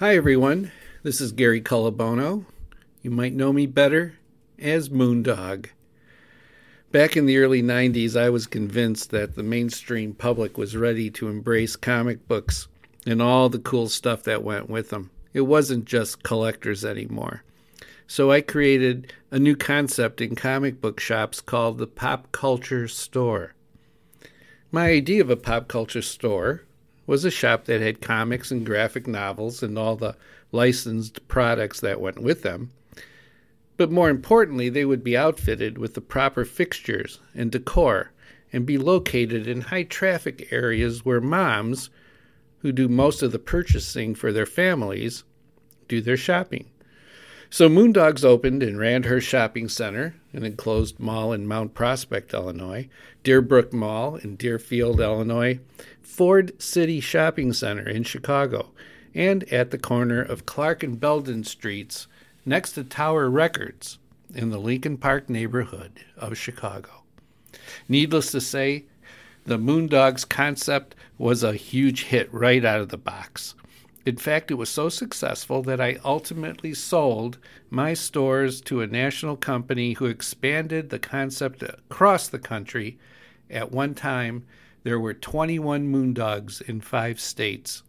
Hi everyone, this is Gary Colabono. You might know me better as Moondog. Back in the early 90s, I was convinced that the mainstream public was ready to embrace comic books and all the cool stuff that went with them. It wasn't just collectors anymore. So I created a new concept in comic book shops called the Pop Culture Store. My idea of a pop culture store was a shop that had comics and graphic novels and all the licensed products that went with them. But more importantly, they would be outfitted with the proper fixtures and decor and be located in high-traffic areas where moms, who do most of the purchasing for their families, do their shopping. So Moondog's opened in Randhurst Shopping Center, an enclosed mall in Mount Prospect, Illinois, Deerbrook Mall in Deerfield, Illinois, Ford City Shopping Center in Chicago, and at the corner of Clark and Belden Streets next to Tower Records in the Lincoln Park neighborhood of Chicago. Needless to say, the Moondog's concept was a huge hit right out of the box. In fact, it was so successful that I ultimately sold my stores to a national company who expanded the concept across the country. At one time, there were 21 Moondogs in 5 states.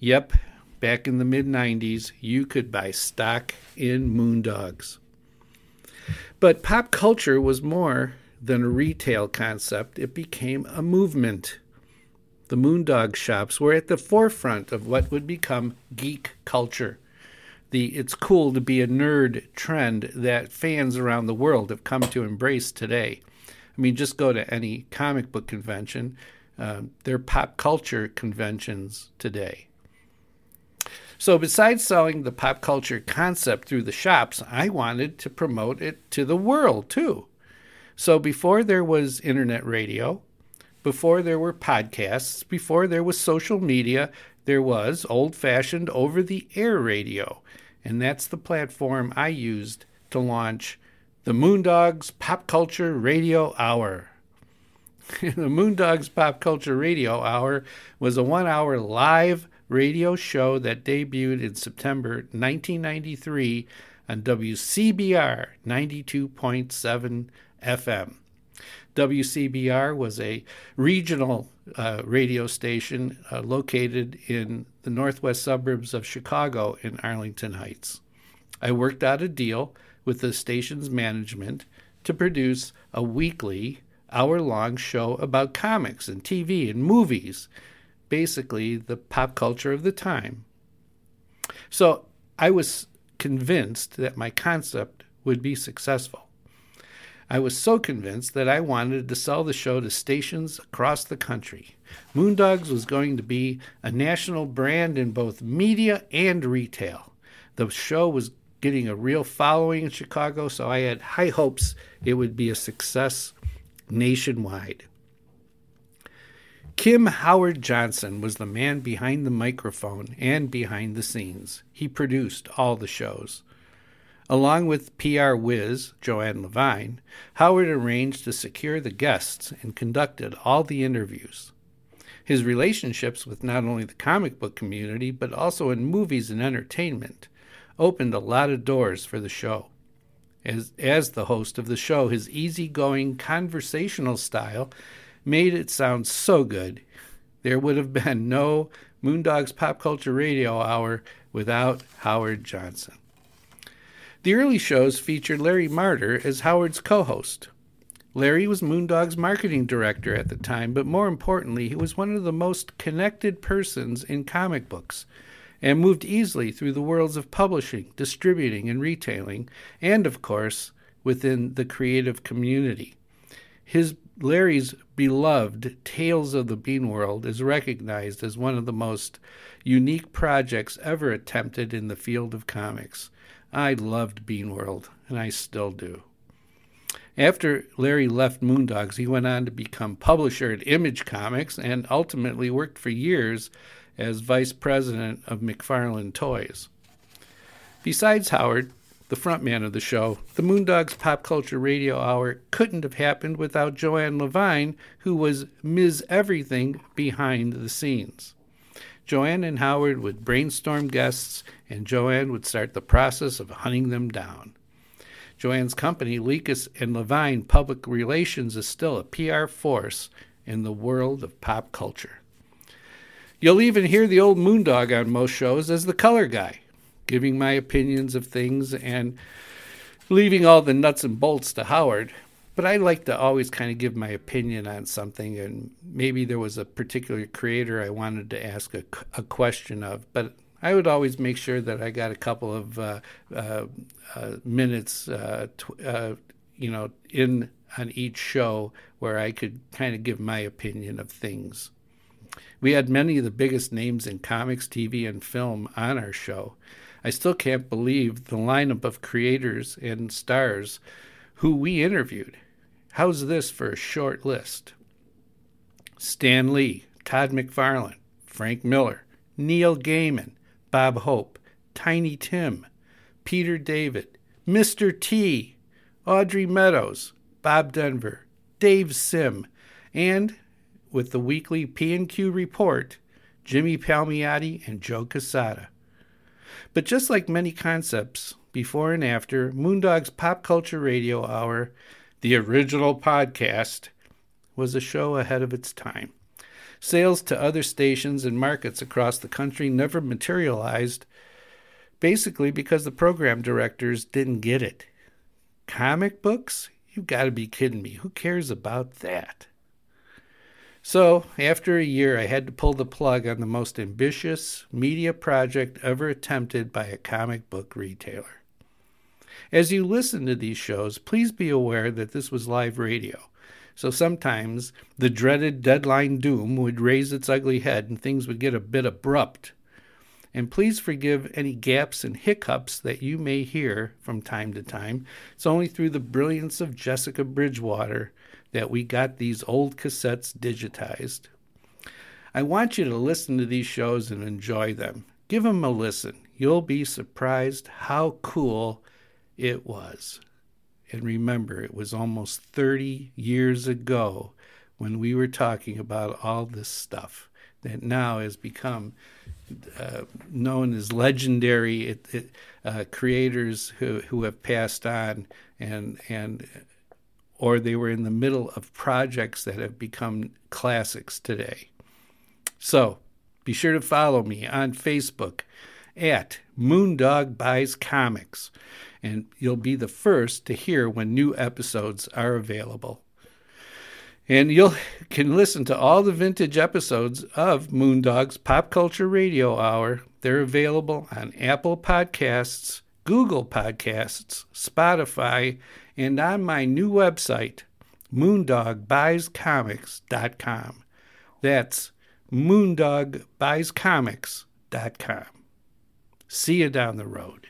Yep, back in the mid-90s, you could buy stock in Moondogs. But pop culture was more than a retail concept. It became a movement. The Moondog shops were at the forefront of what would become geek culture, the "it's cool to be a nerd" trend that fans around the world have come to embrace today. I mean, just go to any comic book convention. They're pop culture conventions today. So besides selling the pop culture concept through the shops, I wanted to promote it to the world, too. So before there was internet radio, before there were podcasts, before there was social media, there was old-fashioned over-the-air radio. And that's the platform I used to launch the Moondog's Pop Culture Radio Hour. The Moondog's Pop Culture Radio Hour was a 1-hour live radio show that debuted in September 1993 on WCBR 92.7 FM. WCBR was a regional radio station located in the northwest suburbs of Chicago in Arlington Heights. I worked out a deal with the station's management to produce a weekly, hour-long show about comics and TV and movies, basically the pop culture of the time. So I was convinced that my concept would be successful. I was so convinced that I wanted to sell the show to stations across the country. Moondogs was going to be a national brand in both media and retail. The show was getting a real following in Chicago, so I had high hopes it would be a success nationwide. Kim Howard Johnson was the man behind the microphone and behind the scenes. He produced all the shows. Along with PR whiz Joanne Levine, Howard arranged to secure the guests and conducted all the interviews. His relationships with not only the comic book community, but also in movies and entertainment, opened a lot of doors for the show. As the host of the show, his easygoing conversational style made it sound so good. There would have been no Moondog's Pop Culture Radio Hour without Howard Johnson. The early shows featured Larry Marder as Howard's co-host. Larry was Moondog's marketing director at the time, but more importantly, he was one of the most connected persons in comic books and moved easily through the worlds of publishing, distributing, and retailing, and, of course, within the creative community. Larry's beloved Tales of the Beanworld is recognized as one of the most unique projects ever attempted in the field of comics. I loved Beanworld, and I still do. After Larry left Moondogs, he went on to become publisher at Image Comics and ultimately worked for years as vice president of McFarlane Toys. Besides Howard, the frontman of the show, the Moondogs Pop Culture Radio Hour couldn't have happened without Joanne Levine, who was Ms. Everything behind the scenes. Joanne and Howard would brainstorm guests, and Joanne would start the process of hunting them down. Joanne's company, Lekas and Levine Public Relations, is still a PR force in the world of pop culture. You'll even hear the old Moondog on most shows as the color guy, giving my opinions of things and leaving all the nuts and bolts to Howard. But I like to always kind of give my opinion on something, and maybe there was a particular creator I wanted to ask a question of, but I would always make sure that I got a couple of minutes, in on each show where I could kind of give my opinion of things. We had many of the biggest names in comics, TV, and film on our show. I still can't believe the lineup of creators and stars who we interviewed. How's this for a short list? Stan Lee, Todd McFarlane, Frank Miller, Neil Gaiman, Bob Hope, Tiny Tim, Peter David, Mr. T, Audrey Meadows, Bob Denver, Dave Sim, and, with the weekly P&Q report, Jimmy Palmiotti and Joe Quesada. But just like many concepts, before and after, Moondog's Pop Culture Radio Hour, the original podcast, was a show ahead of its time. Sales to other stations and markets across the country never materialized, basically because the program directors didn't get it. Comic books? You've got to be kidding me. Who cares about that? So, after a year, I had to pull the plug on the most ambitious media project ever attempted by a comic book retailer. As you listen to these shows, please be aware that this was live radio, so sometimes the dreaded deadline doom would raise its ugly head and things would get a bit abrupt. And please forgive any gaps and hiccups that you may hear from time to time. It's only through the brilliance of Jessica Bridgewater that we got these old cassettes digitized. I want you to listen to these shows and enjoy them. Give them a listen. You'll be surprised how cool it was. And remember, it was almost 30 years ago when we were talking about all this stuff that now has become known as legendary creators who have passed on and or they were in the middle of projects that have become classics today. So be sure to follow me on Facebook at Moondog Buys Comics, and you'll be the first to hear when new episodes are available. And you can listen to all the vintage episodes of Moondog's Pop Culture Radio Hour. They're available on Apple Podcasts, Google Podcasts, Spotify, and on my new website, MoondogBuysComics.com. That's MoondogBuysComics.com. See you down the road.